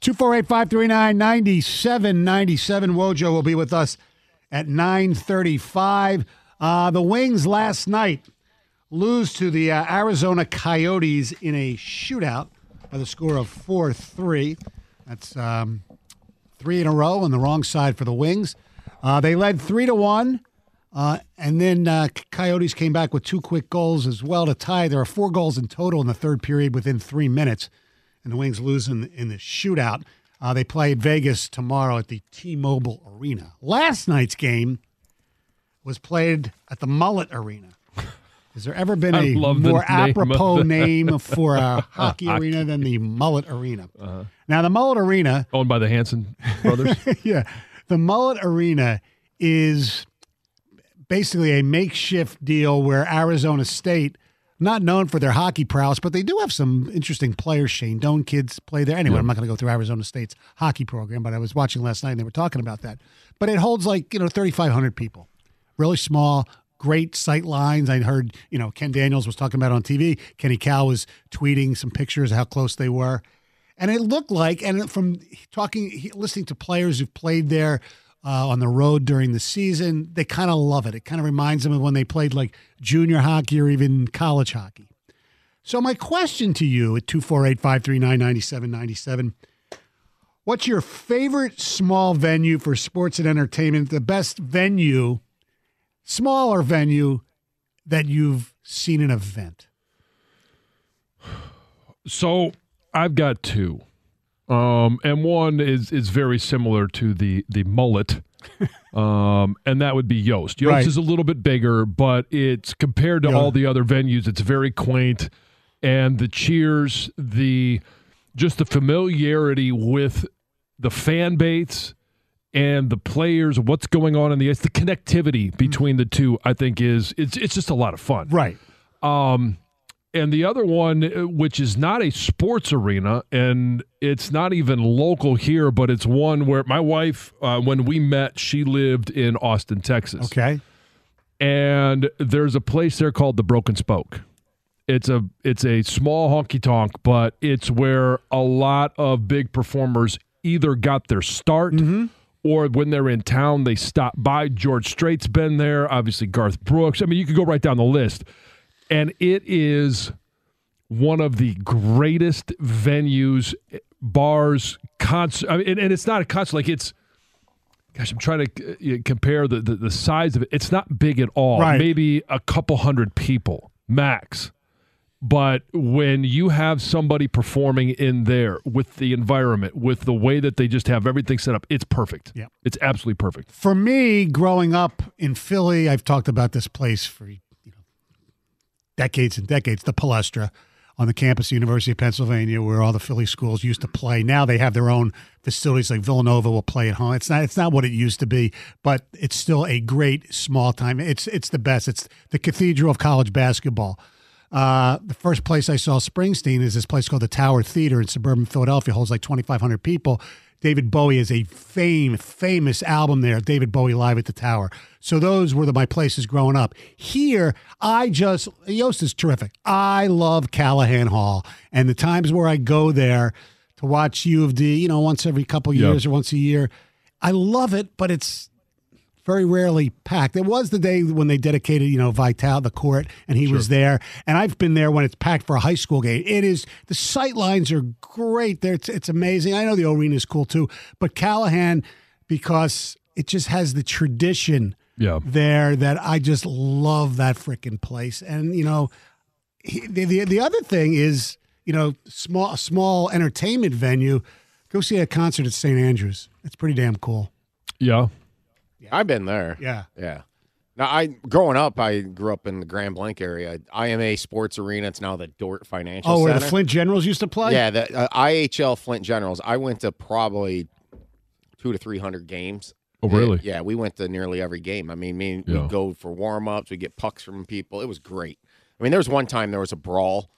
248-539-9797. Wojo will be with us at 9:35. The Wings last night lose to the Arizona Coyotes in a shootout by the score of 4-3. That's three in a row on the wrong side for the Wings. They led 3-1, and then Coyotes came back with two quick goals as well to tie. There are four goals in total in the third period within 3 minutes, and the Wings lose in the shootout. They play Vegas tomorrow at the T-Mobile Arena. Last night's game was played at the Mullet Arena. Has there ever been a more apropos name for a hockey arena than the Mullet Arena? Uh-huh. Now, the Mullet Arena... owned by the Hanson brothers? Yeah. The Mullet Arena is basically a makeshift deal where Arizona State, not known for their hockey prowess, but they do have some interesting players. Shane Doan kids play there. Anyway, yeah. I'm not going to go through Arizona State's hockey program, but I was watching last night and they were talking about that. But it holds 3,500 people. Really small, great sight lines. I heard, Ken Daniels was talking about it on TV. Kenny Cal was tweeting some pictures of how close they were. And it looked like, and from listening to players who've played there on the road during the season, they kind of love it. It kind of reminds them of when they played junior hockey or even college hockey. So my question to you at 248-539-9797, what's your favorite small venue for sports and entertainment, the best venue, smaller venue that you've seen an event? So I've got two. And one is very similar to the Mullet, and that would be Yost. Yost is a little bit bigger, but it's compared to all the other venues, it's very quaint. And the cheers, just the familiarity with the fan base and the players, what's going on in the ice, the connectivity between the two, I think it's just a lot of fun. Right. And the other one, which is not a sports arena, and it's not even local here, but it's one where my wife, when we met, she lived in Austin, Texas. Okay. And there's a place there called the Broken Spoke. It's a small honky-tonk, but it's where a lot of big performers either got their start or when they're in town, they stop by. George Strait's been there. Obviously, Garth Brooks. I mean, you could go right down the list. And it is one of the greatest venues, bars, concert. I mean, and it's not a concert. I'm trying to compare the size of it. It's not big at all. Right. Maybe a couple hundred people max. But when you have somebody performing in there with the environment, with the way that they just have everything set up, it's perfect. Yeah. It's absolutely perfect. For me, growing up in Philly, I've talked about this place for decades and decades, the Palestra on the campus of the University of Pennsylvania, where all the Philly schools used to play. Now they have their own facilities, like Villanova will play at home. It's not what it used to be, but it's still a great small time. It's the best. It's the cathedral of college basketball. The first place I saw Springsteen is this place called the Tower Theater in suburban Philadelphia. It holds 2,500 people. David Bowie has a famous album there, David Bowie Live at the Tower. So those were my places growing up. Here, Yost is terrific. I love Callahan Hall. And the times where I go there to watch U of D, once every couple years or once a year, I love it, but it's very rarely packed. It was the day when they dedicated, Vitale, the court, and he was there. And I've been there when it's packed for a high school game. It is, the sight lines are great there. It's amazing. I know the arena is cool too, but Callahan, because it just has the tradition there that I just love that freaking place. And, the other thing is, small entertainment venue, go see a concert at St. Andrews. It's pretty damn cool. Yeah. I've been there. Yeah. Now, I grew up in the Grand Blank area. IMA Sports Arena. It's now the Dort Financial Center. Oh, where the Flint Generals used to play? Yeah, the IHL Flint Generals. I went to probably 200 to 300 games. Oh, really? Yeah, we went to nearly every game. I mean, we'd go for warm-ups. We'd get pucks from people. It was great. I mean, there was one time there was a brawl,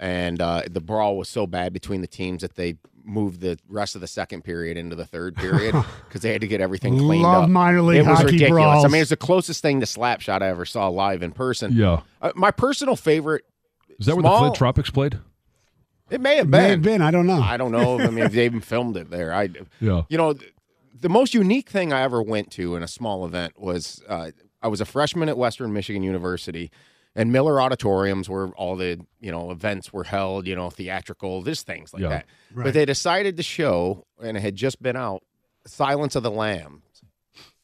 and the brawl was so bad between the teams that they moved the rest of the second period into the third period because they had to get everything cleaned up. Love minor league hockey brawls. It was ridiculous. Brawls. I mean, it's the closest thing to slapshot I ever saw live in person. Yeah. My personal favorite. Is that where the Flint Tropics played? It may have been. It may have been. I don't know. I don't know. I mean, if they even filmed it there. You know, the most unique thing I ever went to in a small event was I was a freshman at Western Michigan University. And Miller Auditoriums where all the, events were held, theatrical, this things like that. Right. But they decided to show, and it had just been out, Silence of the Lambs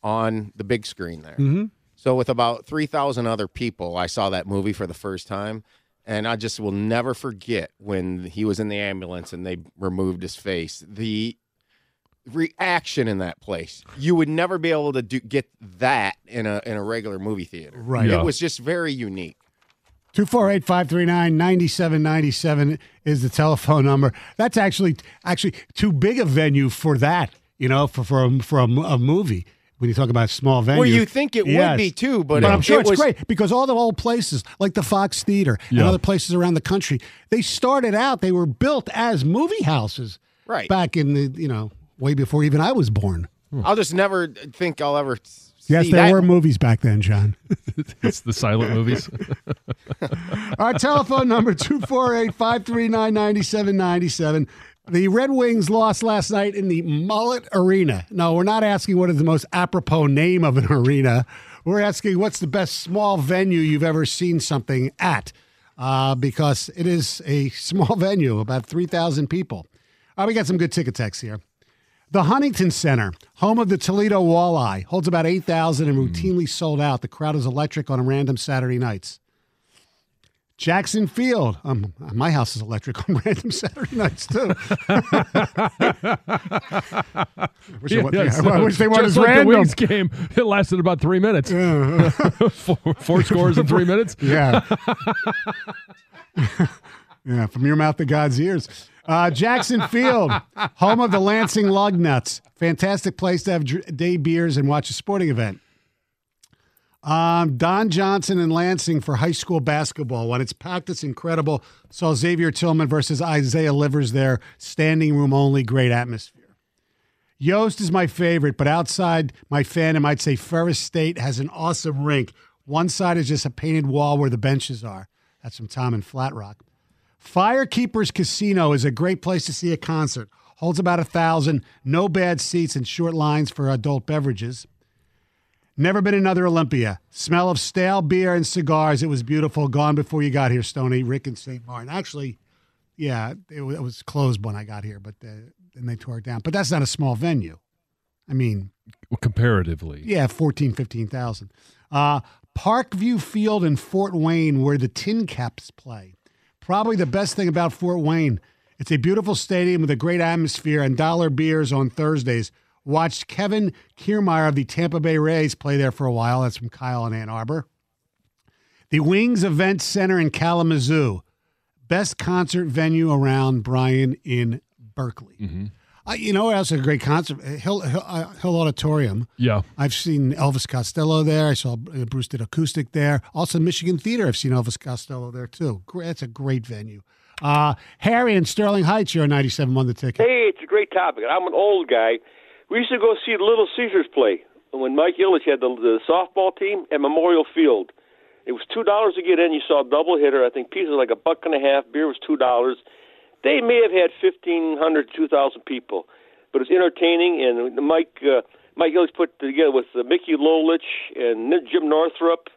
on the big screen there. Mm-hmm. So with about 3,000 other people, I saw that movie for the first time. And I just will never forget when he was in the ambulance and they removed his face. The reaction in that place, you would never be able to get that in a regular movie theater. Right. Yeah. It was just very unique. 248-539-9797 is the telephone number. That's actually too big a venue for that, for a movie. When you talk about small venues. Well, you think it would be too, but I'm sure it's great because all the old places like the Fox Theater and other places around the country, they started out, they were built as movie houses. Right. Back in the, way before even I was born. I'll just never think I'll ever see that. Yes, there were movies back then, John. It's the silent movies. Our telephone number, 248-539-9797. The Red Wings lost last night in the Mullet Arena. No, we're not asking what is the most apropos name of an arena. We're asking what's the best small venue you've ever seen something at, because it is a small venue, about 3,000 people. We got some good ticket texts here. The Huntington Center, home of the Toledo Walleye, holds about 8,000 and routinely sold out. The crowd is electric on random Saturday nights. Jackson Field. My house is electric on random Saturday nights, too. I wish they weren't as random. The Wings game, it lasted about 3 minutes. Four scores in 3 minutes? Yeah. Yeah, from your mouth to God's ears. Jackson Field, home of the Lansing Lugnuts. Fantastic place to have day beers and watch a sporting event. Don Johnson in Lansing for high school basketball. When it's packed, it's incredible. Saw Xavier Tillman versus Isaiah Livers there. Standing room only, great atmosphere. Yost is my favorite, but outside my fandom, I'd say Ferris State has an awesome rink. One side is just a painted wall where the benches are. That's from Tom in Flat Rock. Firekeepers Casino is a great place to see a concert. Holds about 1,000, no bad seats and short lines for adult beverages. Never been another Olympia. Smell of stale beer and cigars. It was beautiful. Gone before you got here, Stoney. Rick and St. Martin. Actually, yeah, it was closed when I got here, but then they tore it down. But that's not a small venue. I mean, comparatively, yeah, 14,000, 15,000. Parkview Field in Fort Wayne, where the Tin Caps play. Probably the best thing about Fort Wayne, it's a beautiful stadium with a great atmosphere and dollar beers on Thursdays. Watched Kevin Kiermaier of the Tampa Bay Rays play there for a while. That's from Kyle in Ann Arbor. The Wings Event Center in Kalamazoo. Best concert venue around, Brian, in Berkeley. Mm-hmm. That's a great concert. Hill Auditorium. Yeah. I've seen Elvis Costello there. I saw Bruce did acoustic there. Also, Michigan Theater. I've seen Elvis Costello there, too. That's a great venue. Harry in Sterling Heights, you're a 97-1 The Ticket. Hey, it's a great topic. I'm an old guy. We used to go see Little Caesars play when Mike Ilitch had the softball team at Memorial Field. It was $2 to get in. You saw a double hitter. I think pizza was like $1.50. Beer was $2. They may have had 1,500, 2,000 people, but it was entertaining. And Mike Ilitch put together with Mickey Lolich and Jim Northrup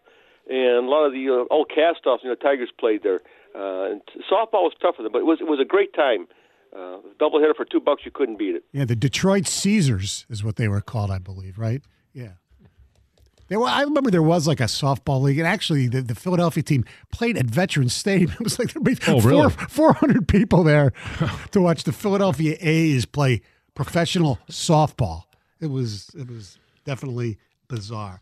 and a lot of the old castoffs. Tigers played there. And softball was tough for them, but it was a great time. Doubleheader for $2, you couldn't beat it. Yeah, the Detroit Caesars is what they were called, I believe, right? Yeah. I remember there was like a softball league, and actually the Philadelphia team played at Veterans Stadium. It was like there were 400 people there to watch the Philadelphia A's play professional softball. It was definitely bizarre.